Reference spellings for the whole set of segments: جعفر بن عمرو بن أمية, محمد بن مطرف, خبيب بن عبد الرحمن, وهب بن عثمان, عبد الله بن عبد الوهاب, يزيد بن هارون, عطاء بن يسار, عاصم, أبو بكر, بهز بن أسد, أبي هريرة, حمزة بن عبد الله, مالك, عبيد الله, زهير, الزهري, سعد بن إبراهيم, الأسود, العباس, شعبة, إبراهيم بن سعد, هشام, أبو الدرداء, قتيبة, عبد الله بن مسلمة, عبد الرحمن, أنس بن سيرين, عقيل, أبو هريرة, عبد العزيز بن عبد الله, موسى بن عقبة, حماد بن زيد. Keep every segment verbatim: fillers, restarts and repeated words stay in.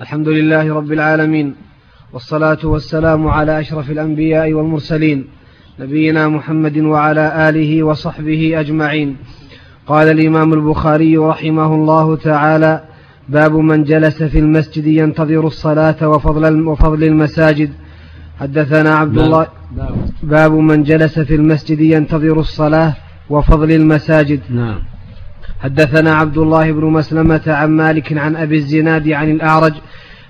الحمد لله رب العالمين، والصلاة والسلام على أشرف الأنبياء والمرسلين، نبينا محمد وعلى آله وصحبه أجمعين. قال الإمام البخاري رحمه الله تعالى: باب من جلس في المسجد ينتظر الصلاة وفضل وفضل المساجد. حدثنا عبد الله باب من جلس في المسجد ينتظر الصلاة وفضل المساجد. نعم. حدثنا عبد الله بن مسلمة عن مالك عن أبي الزناد عن الأعرج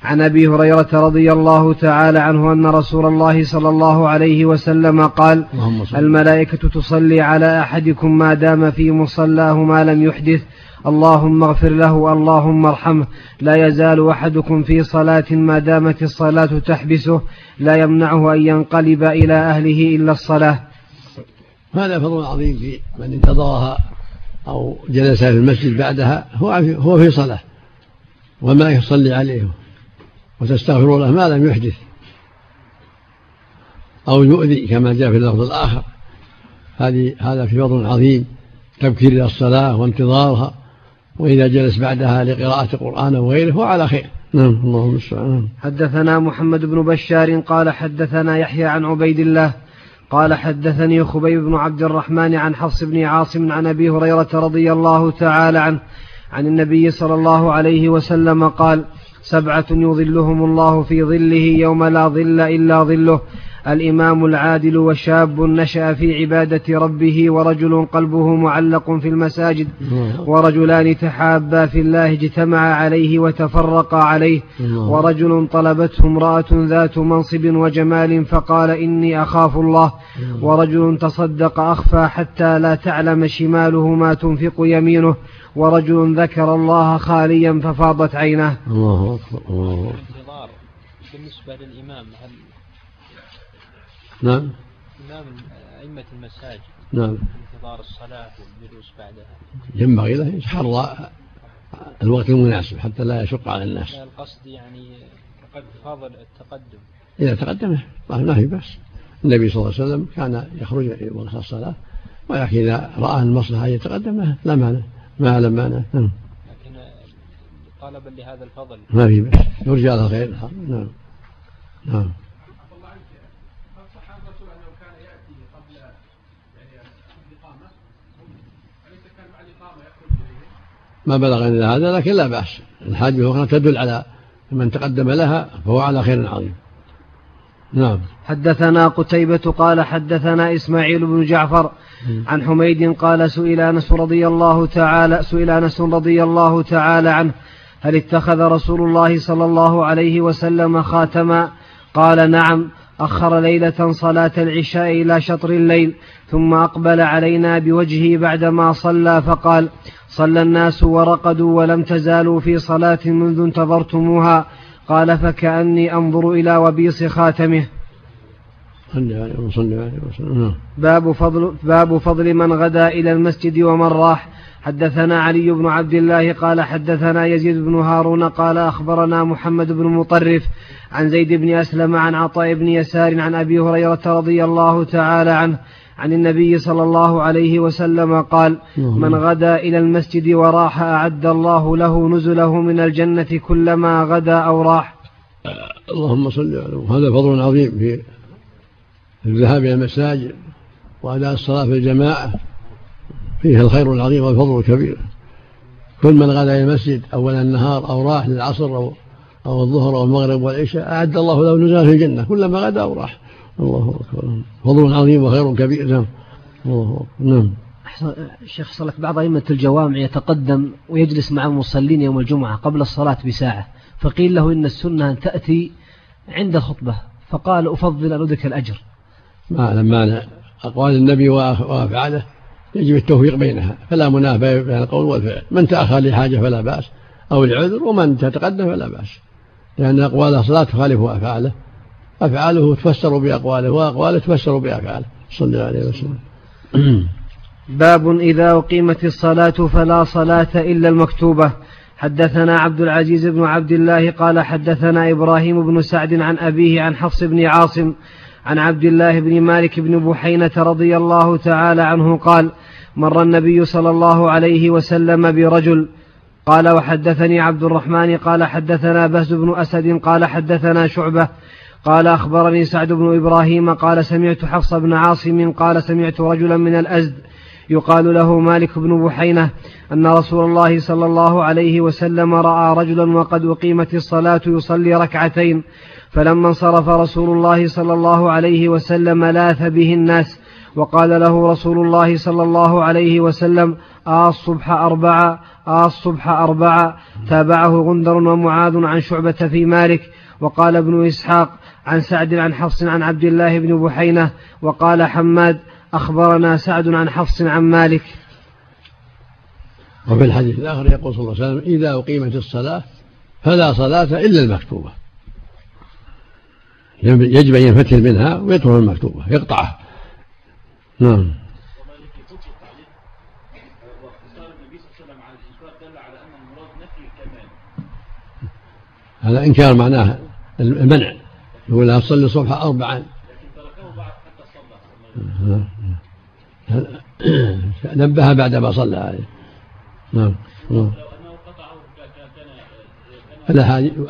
عن أبي هريرة رضي الله تعالى عنه أن رسول الله صلى الله عليه وسلم قال: الملائكة تصلي على أحدكم ما دام في مصلاه ما لم يحدث، اللهم اغفر له اللهم ارحمه، لا يزال أحدكم في صلاة ما دامت الصلاة تحبسه، لا يمنعه أن ينقلب إلى أهله إلا الصلاة. هذا فضل عظيم في من انتظرها أو جلس في المسجد بعدها، هو في صلاة وما يصلي عليه وتستغفر له ما لم يحدث أو يؤذي كما جاء في اللفظ الآخر. هذا في فضل عظيم، تبكير إلى الصلاة وانتظارها، وإذا جلس بعدها لقراءة القرآن وغيره وعلى خير. نعم، اللهم استعان. حدثنا محمد بن بشار قال حدثنا يحيى عن عبيد الله قال حدثني خبيب بن عبد الرحمن عن حفص بن عاصم عن أبي هريرة رضي الله تعالى عنه عن النبي صلى الله عليه وسلم قال: سبعة يظلهم الله في ظله يوم لا ظل إلا ظله: الإمام العادل، وشاب نشأ في عبادة ربه، ورجل قلبه معلق في المساجد، ورجلان تحابا في الله اجتمعا عليه وتفرقا عليه، ورجل طلبته امرأة ذات منصب وجمال فقال إني أخاف الله، ورجل تصدق أخفى حتى لا تعلم شماله ما تنفق يمينه، ورجل ذكر الله خاليا ففاضت عينه. الله أكبر. بالنسبة للإمام، هل نعم إمام أئمة المساجد نعم انتظار الصلاة والجلوس بعدها ينبغي له يحرى الوقت المناسب حتى لا يشق على الناس؟ القصد يعني فضل التقدم، إذا تقدمه ما في بأس. النبي صلى الله عليه وسلم كان يخرج وقت الصلاة، ولكن إذا رأى المصلحة يتقدمه لا مانع، ما لا مانع. نعم. لكن طالبا لهذا الفضل ما في بأس، يرجى له خير. نعم نعم. ما بلغ إلى هذا، لكن لا بأس، الحاج بالأخرى تدل على من تقدم لها فهو على خير عظيم. نعم. حدثنا قتيبة قال حدثنا إسماعيل بن جعفر عن حميد قال سئل أنس رضي الله تعالى سئل أنس رضي الله تعالى عنه: هل اتخذ رسول الله صلى الله عليه وسلم خاتما؟ قال: نعم، أخر ليلة صلاة العشاء إلى شطر الليل، ثم أقبل علينا بوجهه بعدما صلى فقال: صلى الناس ورقدوا ولم تزالوا في صلاة منذ انتظرتموها. قال: فكأني أنظر إلى وبيص خاتمه. باب فضل, باب فضل من غدا إلى المسجد ومن راح. حدثنا علي بن عبد الله قال حدثنا يزيد بن هارون قال أخبرنا محمد بن مطرف عن زيد بن أسلم عن عطاء بن يسار عن أبي هريرة رضي الله تعالى عنه عن النبي صلى الله عليه وسلم قال: من غدا إلى المسجد وراح أعد الله له نزله من الجنة كلما غدا أو راح. اللهم صل عليه. هذا فضل عظيم في الذهاب إلى المساجد وأداء الصلاة في الجماعة، فيه الخير العظيم والفضل الكبير. كل من غدا إلى المسجد أول النهار أو راح للعصر أو, أو الظهر أو المغرب والعشاء أعد الله له نزله في الجنة كلما غدا أو راح. الله أكبر. فضل عظيم وخير كبير. الله. نعم. الشيخ صلى بعض أئمة الجوامع يتقدم ويجلس مع المصلين يوم الجمعة قبل الصلاة بساعة، فقيل له إن السنة أن تأتي عند الخطبة، فقال: أفضل أن أدرك الأجر. ما لما أقوال النبي وأفعاله يجب التوفيق بينها، فلا منافى بين القول والفعل. من تأخر لحاجة فلا بأس أو العذر، ومن تتقدم فلا بأس، لأن أقواله صلاة تخالف أفعاله، أفعاله تفسر بأقواله وأقواله تفسر بأفعاله. صلى الله عليه وسلم. باب إذا أقيمت الصلاة فلا صلاة إلا المكتوبة. حدثنا عبد العزيز بن عبد الله قال حدثنا إبراهيم بن سعد عن أبيه عن حفص بن عاصم عن عبد الله بن مالك بن بحينة رضي الله تعالى عنه قال: مر النبي صلى الله عليه وسلم برجل قال وحدثني عبد الرحمن قال حدثنا بهز بن أسد قال حدثنا شعبة قال أخبرني سعد بن إبراهيم قال سمعت حفص بن عاصم قال سمعت رجلا من الأزد يقال له مالك بن بحينة أن رسول الله صلى الله عليه وسلم رأى رجلا وقد أقيمت الصلاة يصلي ركعتين فلما انصرف رسول الله صلى الله عليه وسلم لاث به الناس وقال له رسول الله صلى الله عليه وسلم آه الصبح أربعة آه الصبح أربعة. تابعه غندر ومعاذ عن شعبة في مالك وقال ابن إسحاق عن سعد عن حفص عن عبد الله بن بحينة وقال حماد أخبرنا سعد عن حفص عن مالك. وفي الحديث الآخر يقول صلى الله عليه وسلم إذا أقيمت الصلاة فلا صلاة إلا المكتوبة. يجب أن ينفتل منها ويترك المكتوبة يقطعها. نعم. هذا إنكار معناه المنع يقول لا تصلي الصبح أربعا نبهها بعد ما صلى عليه. نعم.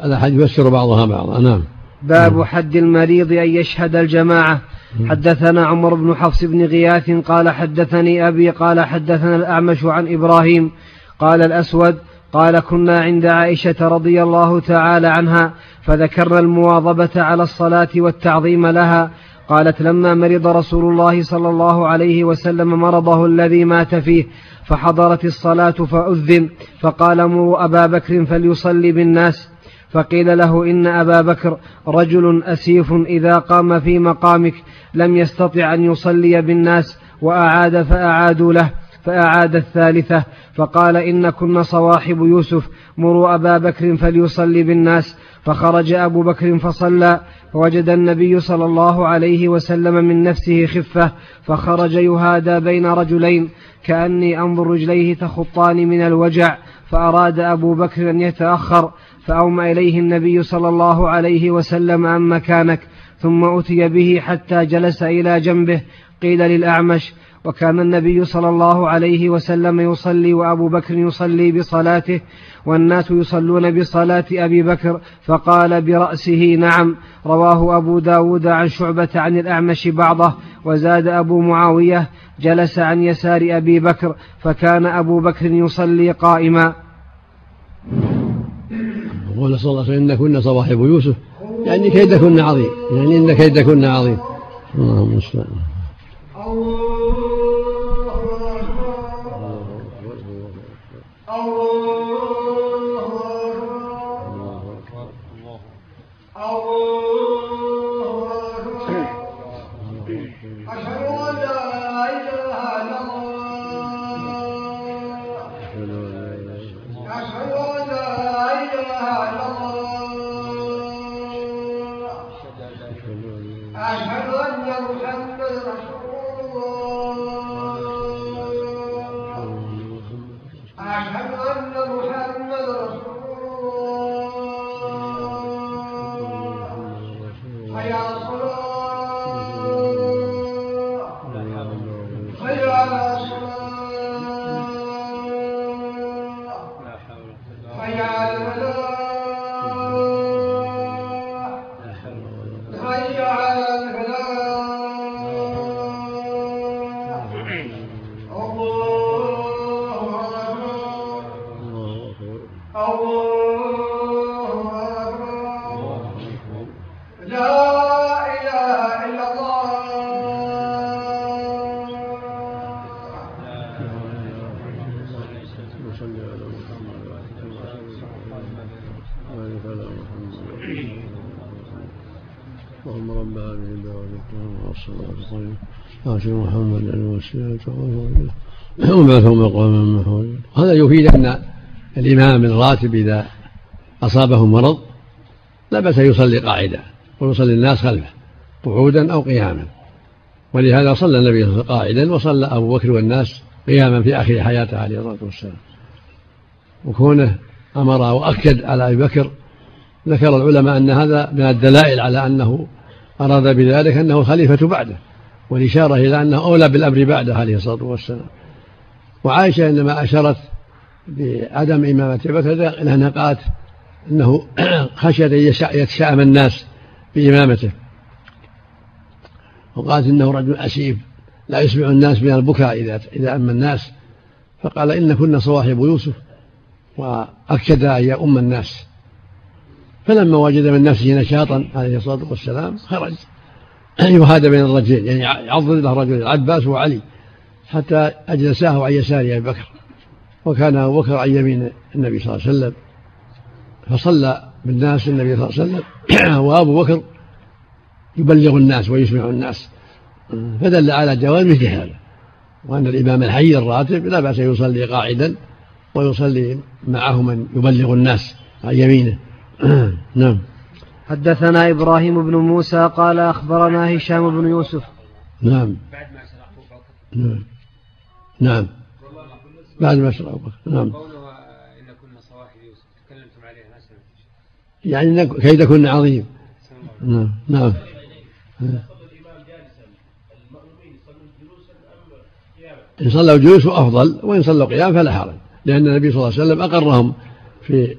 هذا حد يفسر بعضها بعضا. نعم. باب حد المريض أن يشهد الجماعة. حدثنا عمر بن حفص بن غياث قال حدثني أبي قال حدثنا الأعمش عن إبراهيم قال الأسود قال كنا عند عائشة رضي الله تعالى عنها فذكرنا المواظبة على الصلاة والتعظيم لها. قالت لما مرض رسول الله صلى الله عليه وسلم مرضه الذي مات فيه فحضرت الصلاة فأذن فقال امروا أبا بكر فليصلي بالناس فقيل له إن أبا بكر رجل أسيف إذا قام في مقامك لم يستطع أن يصلي بالناس وأعاد فأعادوا له فأعاد الثالثة فقال إن كنا صواحب يوسف مروا أبا بكر فليصلي بالناس فخرج أبو بكر فصلى فوجد النبي صلى الله عليه وسلم من نفسه خفة فخرج يهادى بين رجلين كأني أنظر رجليه تخطان من الوجع فأراد أبو بكر أن يتأخر فأوم إليه النبي صلى الله عليه وسلم عن مكانك ثم أتي به حتى جلس إلى جنبه. قيل للأعمش وكان النبي صلى الله عليه وسلم يصلي وأبو بكر يصلي بصلاته والناس يصلون بصلاة أبي بكر فقال برأسه نعم. رواه أبو داود عن شعبة عن الأعمش بعضه وزاد أبو معاوية جلس عن يسار أبي بكر فكان أبو بكر يصلي قائما. قال صلى الله عليه وسلم إن كنا صواحب يوسف يعني كيدكن عظيم يعني إن كيدكن عظيم. اللهم المستعان. هذا يفيد أن الإمام الراتب إذا أصابه مرض لا بأس يصلي قاعدة ويصلي الناس خلفه قعودا أو قياما. ولهذا صلى النبي قاعدا وصلى أبو بكر والناس قياما في آخر حياته عليه الصلاة والسلام. وكونه أمر وأكد على أبي بكر ذكر العلماء أن هذا من الدلائل على أنه أراد بذلك أنه خليفة بعده والإشارة إلى أنه أولى بالأمر بعده عليه الصلاة والسلام. وعائشة إنما أشرت بعدم إمامة بكر لأنها قالت أنه خشية أن يتشائم الناس بإمامته، وقالت إنه رجل أسيب لا يسمع الناس من البكاء إذا أما الناس، فقال إن كنا صواحب يوسف، وأكد أن يؤم الناس. فلما وجد من نفسه نشاطا عليه الصلاة والسلام خرج يهاد بين الرجلين، يعني عضد له رجل العباس وعلي حتى أجلساه عن يسار أبي بكر، وكان أبو بكر عن يمين النبي صلى الله عليه وسلم، فصلى بالناس النبي صلى الله عليه وسلم وأبو بكر يبلغ الناس ويسمع الناس، فدل على جواب مثل هذا، وأن الإمام الحي الراتب لا بأس يصلي قاعدا ويصلي معه من يبلغ الناس عن يمينه. نعم. حدثنا إبراهيم بن موسى قال أخبرنا هشام بن يوسف. نعم بعد ما شرع أبو بكر. نعم نعم بعد ما شرع أبو بكر. نعم. قوله إن كنا صواحب يوسف تكلمتم عليه ما سمعتش، يعني كيد كنا عظيم. نعم نعم. إن صلوا جلوس أفضل، وإن صلوا قيام فلا حرج، لأن النبي صلى الله عليه وسلم أقرهم في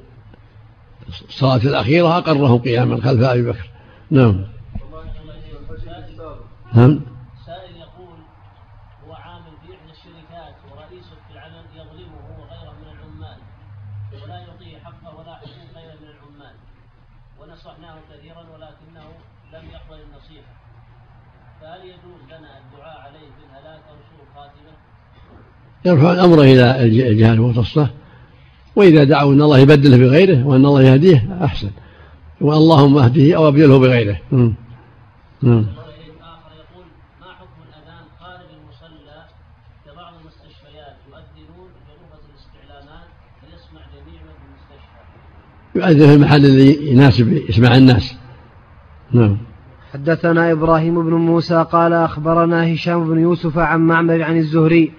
الصلاة الأخيرة أقرهم قياما خلف أبي بكر. نعم. نعم. سائل يقول هو عامل في إحدى الشركات ورئيسه في العمل يظلمه وغيره من العمال ولا يعطيه حقه ولا حقوق غيره من العمال، ونصحناه كثيرا ولكنه لم يقبل النصيحة، فهل يجوز لنا الدعاء عليه بالهلاك أو سوء خاتمة؟ يرفع الأمر إلى الجهة المختصة، وإذا دعوا أن الله يبدله بغيره وأن الله يهديه أحسن، واللهم أهديه أو أبدله بغيره. مم. مم. آخر يقول ما حكم الأذان خارج المصلى؟ كبعض المستشفيات يؤذنون في غرفة الاستعلامات فيسمع جميع من المستشفى. يؤذن في المحل اللي يناسب يسمع الناس. نعم. حدثنا إبراهيم بن موسى قال أخبرنا هشام بن يوسف عن معمر عن الزهري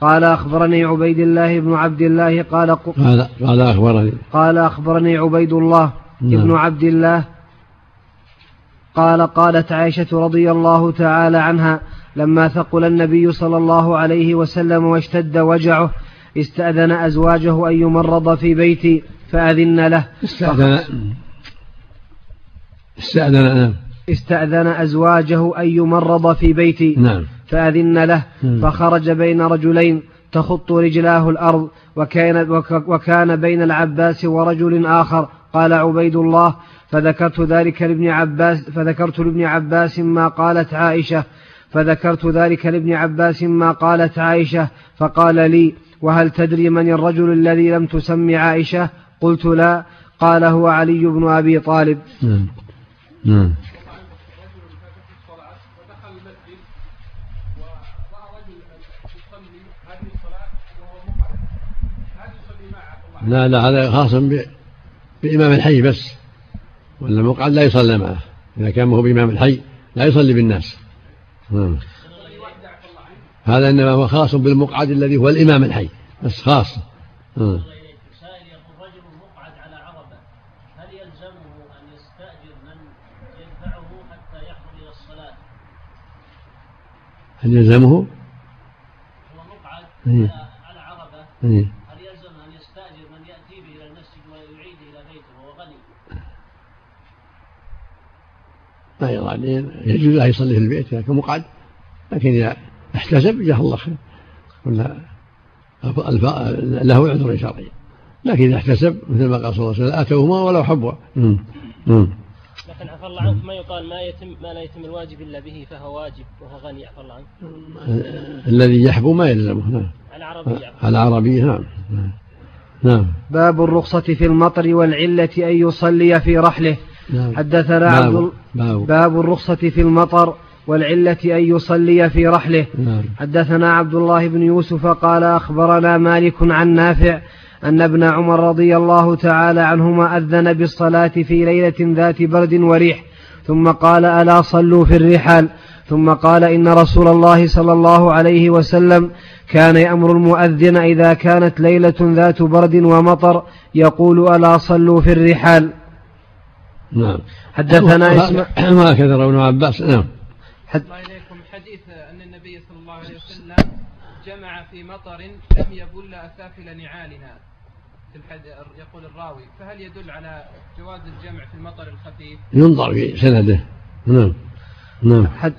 قال أخبرني عبيد الله بن عبد الله قال قال, قال أخبرني قال أخبرني عبيد الله بن عبد الله قال قالت عائشة رضي الله تعالى عنها لما ثقل النبي صلى الله عليه وسلم واشتد وجعه استأذن أزواجه أن يمرض في بيتي فأذن له. استأذن استأذن استأذن أزواجه أن يمرض في بيتي. نعم. فأذن له. مم. فخرج بين رجلين تخط رجلاه الأرض، وكان, وكان بين العباس ورجل آخر. قال عبيد الله فذكرت ذلك لابن عباس فذكرت لابن عباس ما قالت عائشة فذكرت ذلك لابن عباس ما قالت عائشة فقال لي وهل تدري من الرجل الذي لم تسمي عائشة؟ قلت لا. قال هو علي بن أبي طالب. مم. مم. لا لا هذا خاصا بإمام الحي بس، ولا مقعد لا يصلي معه، إذا كان هو بإمام الحي لا يصلي بالناس. مم. هذا إنما هو خاص بالمقعد الذي هو الإمام الحي بس خاص. مم. هل يلزمه؟ هو مقعد على عربة. هل يلزم أن يستأجر من يأتي به إلى المسجد ويعيد إلى بيته وهو غني؟ لا يرى يجوز أن يصلي في البيت لكن مقعد، لكن إذا احتسب جزاه الله خير ولا له عذر شرعي، لكن إذا احتسب مثل ما قال صلى الله عليه وسلم آتوهما ولو حبوا. لكن عفى الله عنك ما يقال ما يتم ما لا يتم الواجب إلا به فهو واجب وهو غني، عفى الله عنك. الذي يحبو ما يلزمه. على عربية. على عربية. نعم. نعم. باب الرخصة في المطر والعلة أن يصلي في رحله. نعم. حدثنا عبد الله. باب. باب الرخصة في المطر والعلة أن يصلي في رحله. نعم. حدثنا عبد الله بن يوسف قال أخبرنا مالك عن نافع أن ابن عمر رضي الله تعالى عنهما أذن بالصلاة في ليلة ذات برد وريح، ثم قال ألا صلوا في الرحال، ثم قال إن رسول الله صلى الله عليه وسلم كان يأمر المؤذن إذا كانت ليلة ذات برد ومطر يقول ألا صلوا في الرحال. نعم. حدثنا اسمع ما كثر ابن عباس. نعم. حديث أن النبي صلى الله عليه وسلم جمع في مطر لم يبل أسافل نعالها. يقول الراوي، فهل يدل على جواز الجمع في المطر الخفيف؟ ينظر في سنده. نعم نعم حد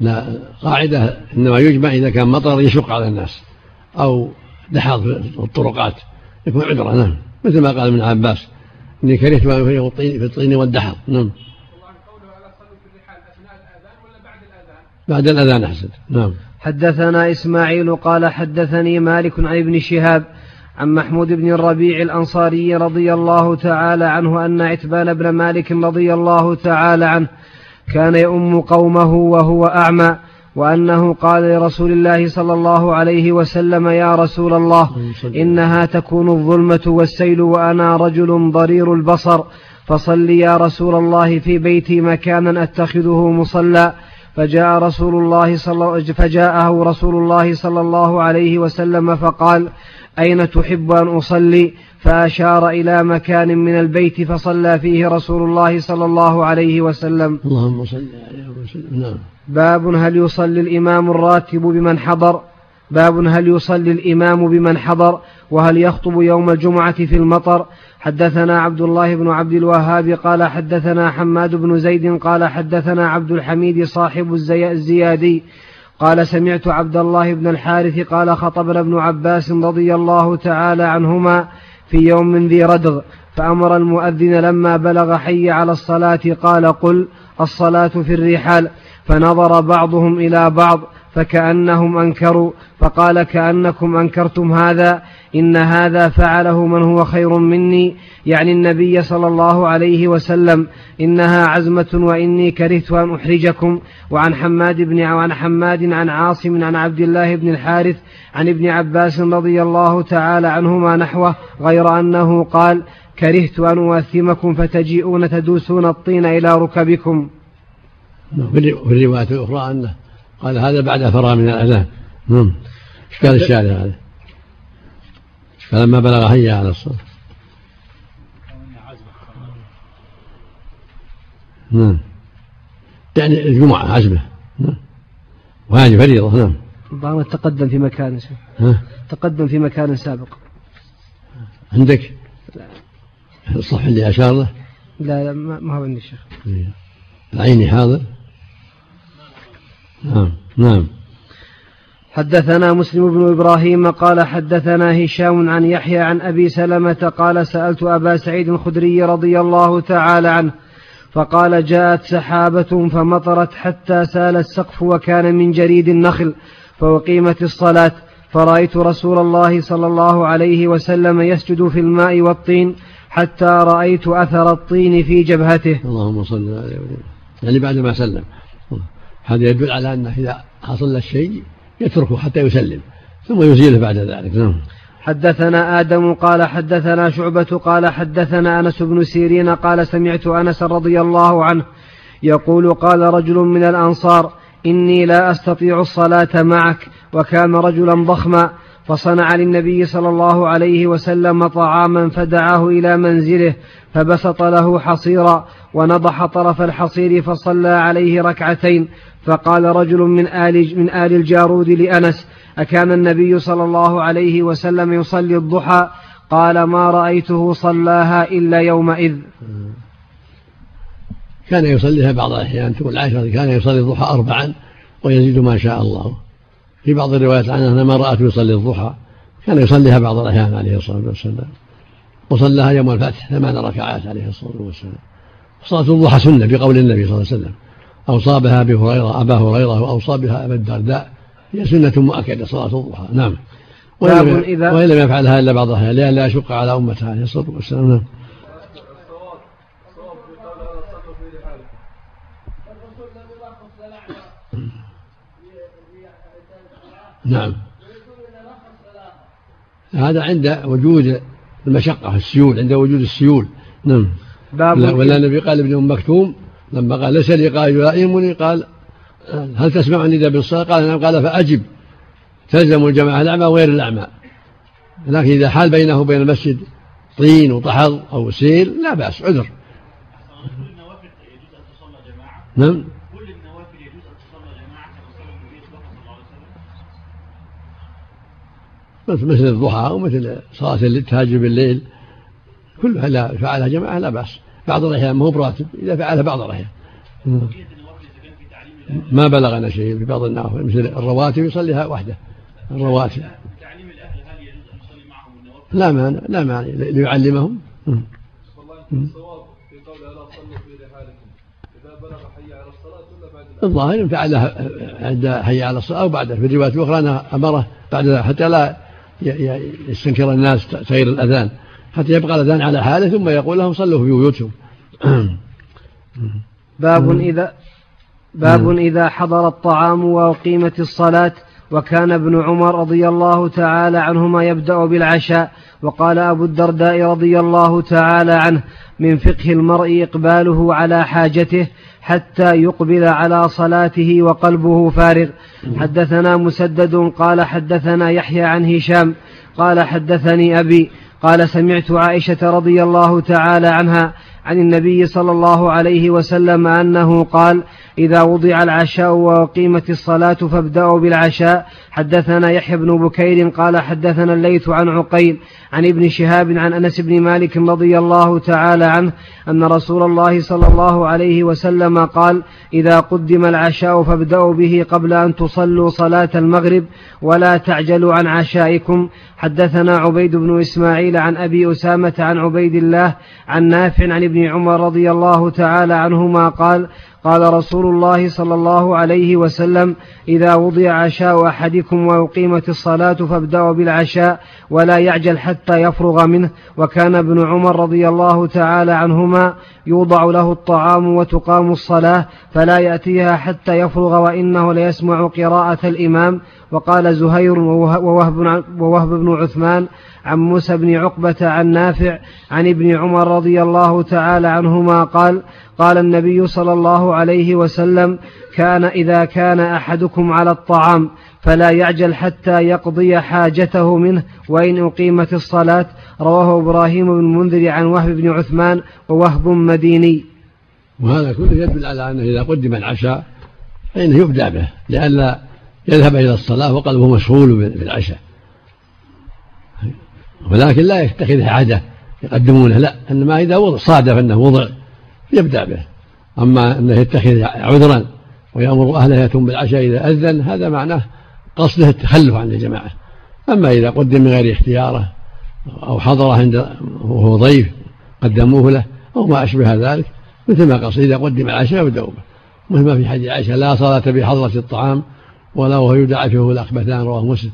لا قاعدة إنما يجمع إذا كان مطر يشق على الناس أو دحض الطرقات يكون عبرة. نعم مثل ما قال ابن عباس إني كرهت ما يفرق في الطين والدحض. نعم. وعن قوله ألا تصلوا في الرحال أثناء الأذان ولا بعد الأذان؟ بعد الأذان أحسن. نعم. حدثنا إسماعيل قال حدثني مالك عن ابن شهاب عن محمود بن الربيع الأنصاري رضي الله تعالى عنه أن عتبان بن مالك رضي الله تعالى عنه كان يؤم قومه وهو أعمى، وأنه قال لرسول الله صلى الله عليه وسلم يا رسول الله إنها تكون الظلمة والسيل وأنا رجل ضرير البصر، فصل يا رسول الله في بيتي مكانا أتخذه مصلى، فجاء رسول الله صلى فجاءه رسول الله صلى الله عليه وسلم فقال أين تحب أن أصلي؟ فأشار إلى مكان من البيت فصلى فيه رسول الله صلى الله عليه وسلم. اللهم صل عليه وسلم. باب هل يصلي الإمام الراتب بمن حضر؟ باب هل يصلي الإمام بمن حضر؟ وهل يخطب يوم الجمعة في المطر؟ حدثنا عبد الله بن عبد الوهاب قال حدثنا حماد بن زيد قال حدثنا عبد الحميد صاحب الزيادي قال سمعت عبد الله بن الحارث قال خطبنا ابن عباس رضي الله تعالى عنهما في يوم ذي ردغ، فأمر المؤذن لما بلغ حي على الصلاة قال قل الصلاة في الرحال، فنظر بعضهم إلى بعض فكأنهم أنكروا، فقال كأنكم أنكرتم هذا، إن هذا فعله من هو خير مني يعني النبي صلى الله عليه وسلم، إنها عزمة وإني كرهت أن أحرجكم. وعن حماد بن عن حماد عن عاصم عن عبد الله بن الحارث عن ابن عباس رضي الله تعالى عنهما نحوه غير أنه قال كرهت أن أواثمكم فتجيئون تدوسون الطين إلى ركبكم. في الرواية الأخرى أنه قال هذا بعد فرغ من الأذان. نعم اشكال الشارع هذا فلما بلغ حي على الصلاة. نعم يعني الجمعة عزمة وهذه فريضة. نعم بعضهم تقدم في مكان تقدم في مكان سابق عندك الصف اللي أشار له. لا لا ما هو عندي الشيخ العيني حاضر. نعم نعم. حدثنا مسلم بن إبراهيم قال حدثنا هشام عن يحيى عن أبي سلمة قال سألت أبا سعيد الخدري رضي الله تعالى عنه فقال جاءت سحابة فمطرت حتى سال السقف وكان من جريد النخل فأقيمت الصلاة، فرأيت رسول الله صلى الله عليه وسلم يسجد في الماء والطين حتى رأيت أثر الطين في جبهته. اللهم صل عليه وسلم. يعني بعد ما سلم هذا يدل على أنه إذا حصل الشيء يتركه حتى يسلم ثم يزيله بعد ذلك. نعم. حدثنا آدم قال حدثنا شعبة قال حدثنا أنس بن سيرين قال سمعت أنس رضي الله عنه يقول قال رجل من الأنصار إني لا أستطيع الصلاة معك، وكان رجلا ضخما، فصنع للنبي صلى الله عليه وسلم طعاما فدعاه إلى منزله فبسط له حصيرا ونضح طرف الحصير فصلى عليه ركعتين، فقال رجل من آل, من آل الجارود لأنس أكان النبي صلى الله عليه وسلم يصلي الضحى؟ قال ما رأيته صلاها إلا يومئذ. كان يصليها بعض الأحيان، تقول عائشة كان يصلي الضحى أربعا ويزيد ما شاء الله، في بعض الروايات عنها ما رأته يصلي الضحى، كان يصليها بعض الأحيان عليه الصلاة والسلام، وصلىها يوم الفتح ثمان ركعات عليه الصلاة والسلام. صلاة الضحى سنة بقول النبي صلى الله عليه وسلم، أوصابها أبي هريرة أبا هريرة وأوصابها أبا الدرداء، هي سنة مؤكدة صلاة الضحى. نعم. وإن لم يفعلها إلا بعضها لأن لا يشق على أمتها عليه الصلاة والسلام. نعم. نعم هذا عند وجود المشقة السيول، عند وجود السيول. نعم. ولا النبي قال ابن أم مكتوم لما قال ليس لي قائد يلائمني قال هل تسمع النداء بالصلاة؟ قال نعم. قال فأجب تلزم الجماعة الأعمى وغير الأعمى، لكن إذا حال بينه وبين المسجد طين وطحض أو سيل لا بأس عذر. نعم مثل الضحى ومثل صلاة التهجد بالليل كلها لا فعلها جماعة لا بأس. بعض الأحيان ما هو براتب إذا فعلها بعض الأحيان. ما بلغنا شيء في بعض النوافل مثل الرواتب يصليها وحده. الرواتب تعليم الأهل هل يصلي معهم النوافل؟ لا مانع لا مانع ليعلمهم. الصواب في قول ألا تصلوا في رحالكم إذا بلغ حي على الصلاة ولا بعد؟ الظاهر إن فعلها عند حي على الصلاة أو بعده. في الروايات الأخرى أنا أمره بعد حتى لا يستنكر الناس تغيير الأذان حتى يبقى الأذان على حاله ثم يقول لهم صلوا في بيوتهم. باب إذا باب إذا حضر الطعام وأقيمت الصلاة. وكان ابن عمر رضي الله تعالى عنهما يبدأ بالعشاء. وقال أبو الدرداء رضي الله تعالى عنه من فقه المرء إقباله على حاجته حتى يقبل على صلاته وقلبه فارغ. حدثنا مسدد قال حدثنا يحيى عن هشام قال حدثني أبي قال سمعت عائشة رضي الله تعالى عنها عن النبي صلى الله عليه وسلم أنه قال إذا وضع العشاء وقيمت الصلاة فابدأوا بالعشاء. حدثنا يحيى بن بكير قال حدثنا الليث عن عقيل عن ابن شهاب عن أنس بن مالك رضي الله تعالى عنه أن رسول الله صلى الله عليه وسلم قال إذا قدم العشاء فابدأوا به قبل أن تصلوا صلاة المغرب ولا تعجلوا عن عشائكم. حدثنا عبيد بن إسماعيل عن أبي أسامة عن عبيد الله عن نافع عن ابن عمر رضي الله تعالى عنهما قال قال رسول الله صلى الله عليه وسلم إذا وضع عشاء أحدكم وأقيمت الصلاة فابدأوا بالعشاء ولا يعجل حتى يفرغ منه. وكان ابن عمر رضي الله تعالى عنهما يوضع له الطعام وتقام الصلاة فلا يأتيها حتى يفرغ وإنه ليسمع قراءة الإمام. وقال زهير ووهب بن عثمان عن موسى بن عقبة عن نافع عن ابن عمر رضي الله تعالى عنهما قال قال النبي صلى الله عليه وسلم كان إذا كان أحدكم على الطعام فلا يعجل حتى يقضي حاجته منه وإن أقيمت الصلاة. رواه إبراهيم بن المنذر عن وهب بن عثمان ووهب مديني. وهذا كله يدل على أنه إذا قدم العشاء فإنه يبدأ به لأن يذهب إلى الصلاة وقلبه مشغول بالعشاء ولكن لا يتخذه عادة يقدمونه لا إنما إذا وضع صادف أنه وضع يبدأ به. أما أنه يتخذ عذرا ويأمر أهله يأتون بالعشاء إذا أذن هذا معناه قصده التخلف عن الجماعة. أما إذا قدم من غير اختياره أو حضره عند وهو ضيف قدموه له أو ما أشبه ذلك مثل ما قصد إذا قدم العشاء بدأوا به مثل ما في حديث عائشة لا صلاة بحضرة الطعام ولا وهو يدعى فيه الأخبثان رواه مسلم.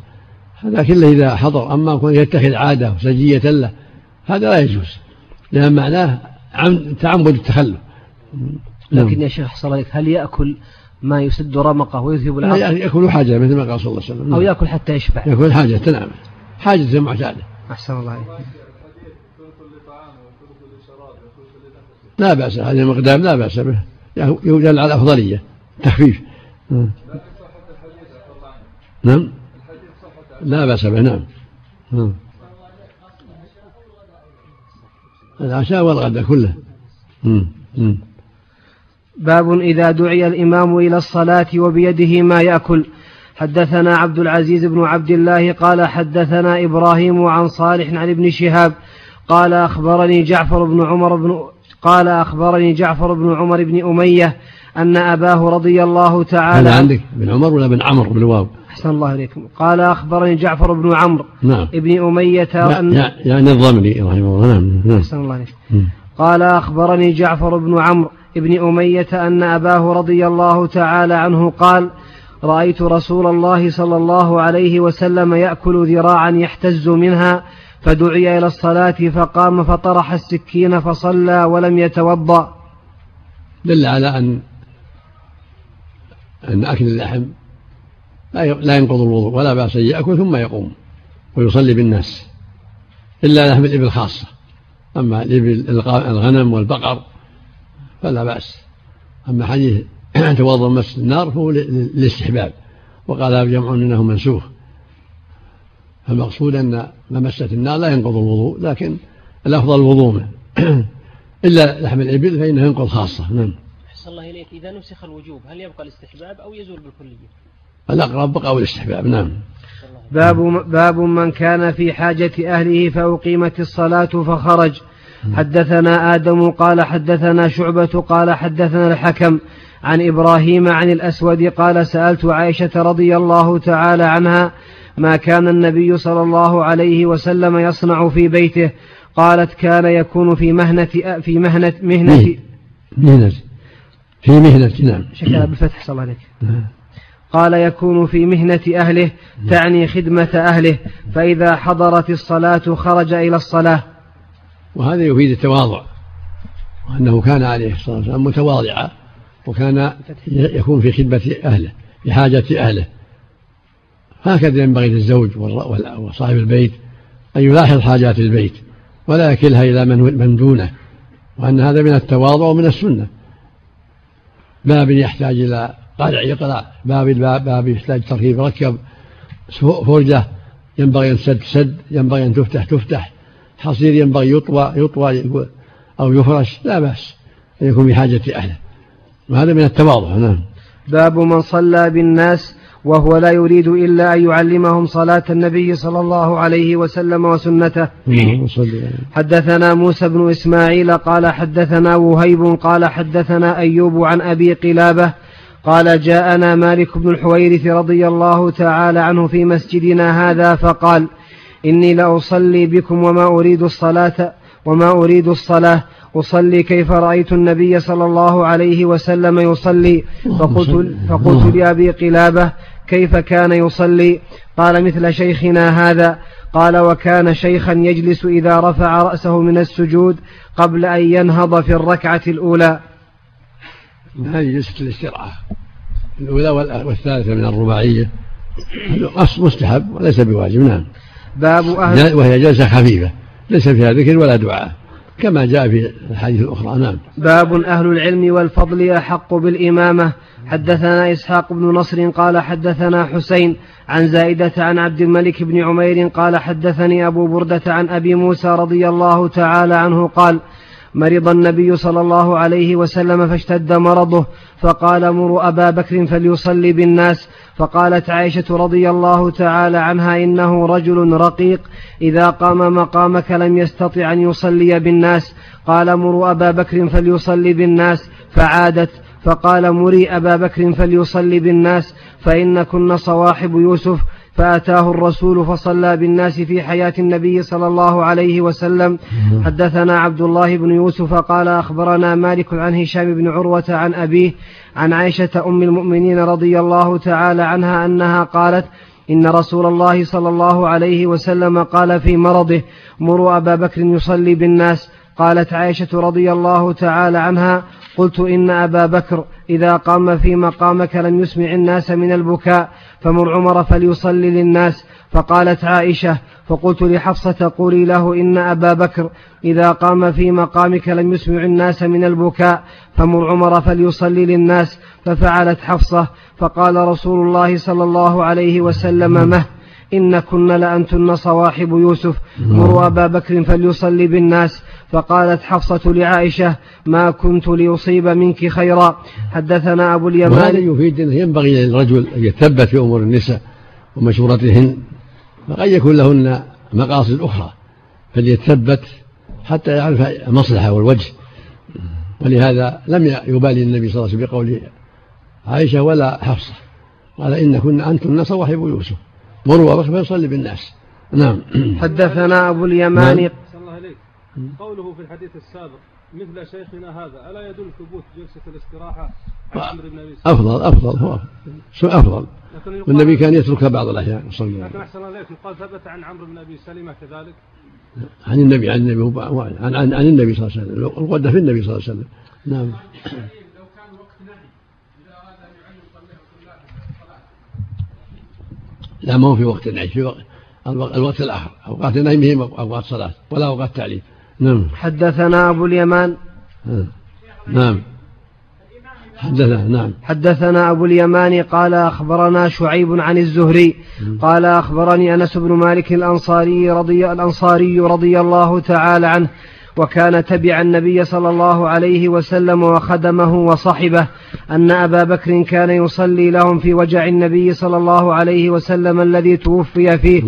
هذا كله إذا حضر. أما كون يتخذ عادة سجية له هذا لا يجوز لأن معناه تعمد التخلف. لكن يا شيخ أحسن الله إليك هل يأكل ما يسد رمقه ويذهب العقل؟ يعني يأكل حاجة مثل ما قال صلى الله عليه وسلم أو يأكل حتى يشبع يأكل حاجة تنام حاجة معتادة. أحسن الله إليك لا بأس هذا المقدام لا بأس به يوجد على أفضلية تخفيف. نعم لا بأس به نعم العشاء والغداء كله. باب إذا دعي الإمام إلى الصلاة وبيده ما يأكل. حدثنا عبد العزيز بن عبد الله قال حدثنا إبراهيم عن صالح عن ابن شهاب قال أخبرني جعفر بن عمر بن قال أخبرني جعفر بن عمر بن أمية أن أباه رضي الله تعالى هل عندك بن عمر ولا بن عمرو بالواو؟ أحسن الله عليكم. قال أخبرني جعفر بن عمرو نعم ابن أمية أن يعني الضمني رحمه الله نعم أحسن الله عليكم. قال أخبرني جعفر بن عمرو ابن أمية أن أباه رضي الله تعالى عنه قال رأيت رسول الله صلى الله عليه وسلم يأكل ذراعا يحتز منها فدعي إلى الصلاة فقام فطرح السكين فصلى ولم يتوضأ. دل على أن أن أكل اللحم لا ينقض الوضوء ولا بأس يأكل ثم يقوم ويصلي بالناس إلا لحم الإبل خاصة. أما الإبل الغنم والبقر فلا بأس. أما حديث توضأ مس النار فهو للاستحباب وقال جمع أنه منسوخ. فالمقصود أن ممسة النار لا ينقض الوضوء لكن الأفضل الوضوء منه إلا لحم الإبل فإنه ينقض خاصة. نعم أحسن الله إليك إذا نسخ الوجوب هل يبقى الاستحباب أو يزول بالكلية؟ الأقرب بقول الاستحباب. نعم. باب, باب من كان في حاجة أهله فأقيمت الصلاة فخرج. حدثنا آدم قال حدثنا شعبة قال حدثنا الحكم عن إبراهيم عن الأسود قال سألت عائشة رضي الله تعالى عنها ما كان النبي صلى الله عليه وسلم يصنع في بيته. قالت كان يكون في مهنة في مهنة مهنة مهنة في مهنة. نعم. شكرا بالفتح صلى الله عليه. قال يكون في مهنة أهله تعني خدمة أهله، فإذا حضرت الصلاة خرج إلى الصلاة. وهذا يفيد التواضع، وأنه كان عليه الصلاة والسلام متواضعا، وكان يكون في خدمة أهله في حاجة أهله. هكذا ينبغي للزوج وصاحب البيت أن يلاحظ حاجات البيت ولا يكلها إلى من دونه، وأن هذا من التواضع ومن السنة. باب يحتاج إلى قلع يقلع، باب الباب باب يحتاج تركيب ركب، فرجة ينبغي أن سد سد، ينبغي أن تفتح تفتح، حصير ينبغي يطوى يطوى أو يفرش، لا بأس أن يكون بحاجة أهله، وهذا من التواضع. نعم. باب من صلى بالناس وهو لا يريد إلا أن يعلمهم صلاة النبي صلى الله عليه وسلم وسنته. حدثنا موسى بن إسماعيل قال حدثنا وهيب قال حدثنا أيوب عن أبي قلابة قال جاءنا مالك بن الحويرث رضي الله تعالى عنه في مسجدنا هذا فقال إني لأصلي بكم وما أريد الصلاة وما أريد الصلاة أصلي كيف رأيت النبي صلى الله عليه وسلم يصلي. فقلت, فقلت لأبي قلابة كيف كان يصلي؟ قال مثل شيخنا هذا. قال وكان شيخا يجلس إذا رفع رأسه من السجود قبل أن ينهض في الركعة الأولى. هذه جلسة الاستراحة الأولى والثالثة من الرباعية، أصل مستحب وليس بواجب. نعم. باب أهل وهي جلسة خفيفة ليس فيها ذكر ولا دعاء كما جاء في الحديث الأخرى. نعم. باب أهل العلم والفضل أحق بالإمامة. حدثنا إسحاق بن نصر قال حدثنا حسين عن زائدة عن عبد الملك بن عمير قال حدثني أبو بردة عن أبي موسى رضي الله تعالى عنه قال مرض النبي صلى الله عليه وسلم فاشتد مرضه فقال مروا أبا بكر فليصلي بالناس. فقالت عائشة رضي الله تعالى عنها إنه رجل رقيق إذا قام مقامك لم يستطع أن يصلي بالناس. قال مروا أبا بكر فليصلي بالناس فعادت فقال مري أبا بكر فليصلي بالناس فإن كنا صواحب يوسف. فأتاه الرسول فصلى بالناس في حياة النبي صلى الله عليه وسلم. حدثنا عبد الله بن يوسف قال أخبرنا مالك عن هشام بن عروة عن أبيه عن عائشة أم المؤمنين رضي الله تعالى عنها أنها قالت إن رسول الله صلى الله عليه وسلم قال في مرضه مروا أبا بكر يصلي بالناس. قالت عائشة رضي الله تعالى عنها قلت إن أبا بكر إذا قام في مقامك لم يسمع الناس من البكاء فمر عمر فليصلي للناس. فقالت عائشة فقلت لحفصة قولي له إن أبا بكر إذا قام في مقامك لم يسمع الناس من البكاء فمر عمر فليصلي للناس. ففعلت حفصة فقال رسول الله صلى الله عليه وسلم مه إن كن لأنتن صواحب يوسف مروا أبا بكر فليصلي بالناس. فقالت حفصة لعائشة ما كنت ليصيب منك خيرا. حدثنا أبو اليمان. وهذا يفيد أنه ينبغي للرجل أن يتثبت في أمور النساء ومشورتهن، فقد يكون لهن مقاصد أخرى فليتثبت حتى يعرف المصلحة والوجه. ولهذا لم يبالي النبي صلى الله عليه وسلم بقول عائشة ولا حفصة، قال إن كن أنتن صواحب يوسف مروا أبا بكر فيصلي بالناس. نعم. حدثنا أبو اليمان. قوله في الحديث السابق مثل شيخنا هذا ألا يدل ثبوت جلسة الاستراحة عن عمرو بن أبي سلمة؟ أفضل أفضل هو أفضل. والنبي كان يترك بعض الأحيان. لكن أحسن الله إليكم قال ثبت عن عمرو بن أبي سلمة كذلك عن النبي عن النبي عن عن عن النبي صلى الله عليه وسلم، القدة في النبي صلى الله عليه وسلم. نعم. لو كان وقت نهي إذا أراد أن يعين صلاه الصلاة. لا، ما هو في وقت النهي، في الوقت الآخر، أوقات النهي ما هي أوقات صلاة ولا أوقات تعليم. نعم. حدثنا أبو اليمان. نعم. حدثنا نعم. حدثنا أبو اليمان قال أخبرنا شعيب عن الزهري قال أخبرني أنس بن مالك الأنصاري رضي الأنصاري رضي الله تعالى عنه وكان تبع النبي صلى الله عليه وسلم وخدمه وصحبه أن أبا بكر كان يصلي لهم في وجع النبي صلى الله عليه وسلم الذي توفي فيه،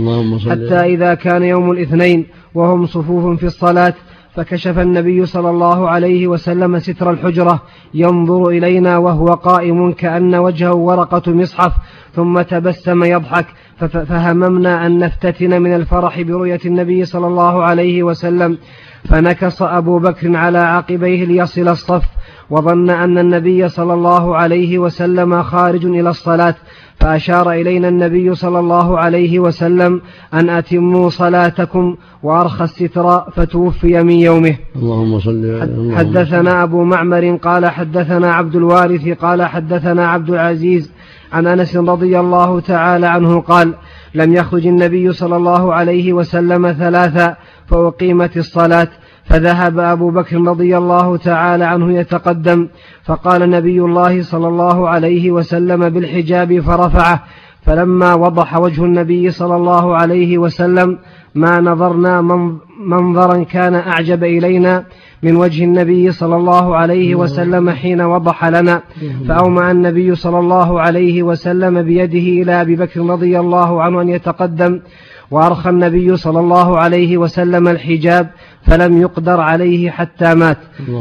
حتى إذا كان يوم الاثنين وهم صفوف في الصلاة فكشف النبي صلى الله عليه وسلم ستر الحجرة ينظر إلينا وهو قائم كأن وجهه ورقة مصحف، ثم تبسم يضحك، فهممنا أن نفتتن من الفرح برؤية النبي صلى الله عليه وسلم، فنكص أبو بكر على عقبيه ليصل الصف، وظن أن النبي صلى الله عليه وسلم خارج إلى الصلاة، فأشار إلينا النبي صلى الله عليه وسلم أن أتموا صلاتكم وأرخى الستر، فتوفي من يومه. اللهم صل على. حدثنا أبو معمر قال حدثنا عبد الوارث قال حدثنا عبد العزيز عن أنس رضي الله تعالى عنه قال: لم يخرج النبي صلى الله عليه وسلم ثلاثة فأقيمت الصلاة، فذهب أبو بكر رضي الله تعالى عنه يتقدم، فقال نبي الله صلى الله عليه وسلم بالحجاب فرفعه، فلما وضح وجه النبي صلى الله عليه وسلم ما نظرنا منظرا كان أعجب إلينا من وجه النبي صلى الله عليه وسلم حين وضح لنا، فأومأ النبي صلى الله عليه وسلم بيده إلى أبي بكر رضي الله عنه أن يتقدم، وأرخى النبي صلى الله عليه وسلم الحجاب فلم يقدر عليه حتى مات.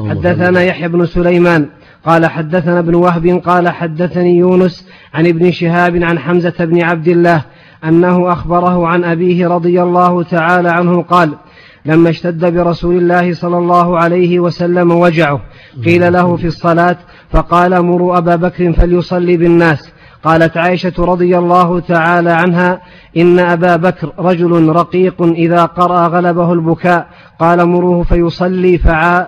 حدثنا يحيى بن سليمان قال حدثنا ابن وهب قال حدثني يونس عن ابن شهاب عن حمزة بن عبد الله أنه أخبره عن أبيه رضي الله تعالى عنه قال: لما اشتد برسول الله صلى الله عليه وسلم وجعه قيل له في الصلاة فقال: مروا أبا بكر فليصلي بالناس. قالت عائشة رضي الله تعالى عنها: إن أبا بكر رجل رقيق إذا قرأ غلبه البكاء، قال مروه فيصلي فعا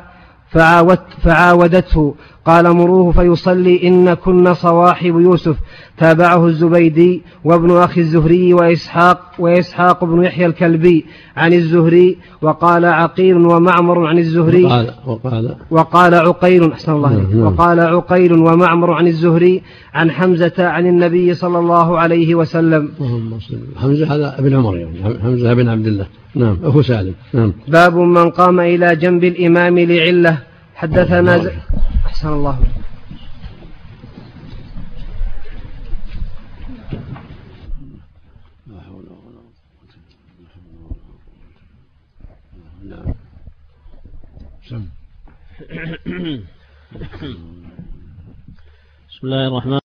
فعاودت فعاودته، قال مروه فيصلي إن كنا صواحب يوسف. تابعه الزبيدي وابن أخي الزهري وإسحاق وإسحاق بن يحيى الكلبي عن الزهري، وقال عقيل ومعمر عن الزهري وقال, وقال, وقال عقيل أحسن الله عليه وقال عقيل ومعمر عن الزهري عن حمزة عن النبي صلى الله عليه وسلم. حمزة هذا ابن عمر، يعني حمزة بن عبد الله، نعم، أخو سالم. نعم. باب من قام إلى جنب الإمام لعلة. حدثنا ز... أحسن الله بسم الله الرحمن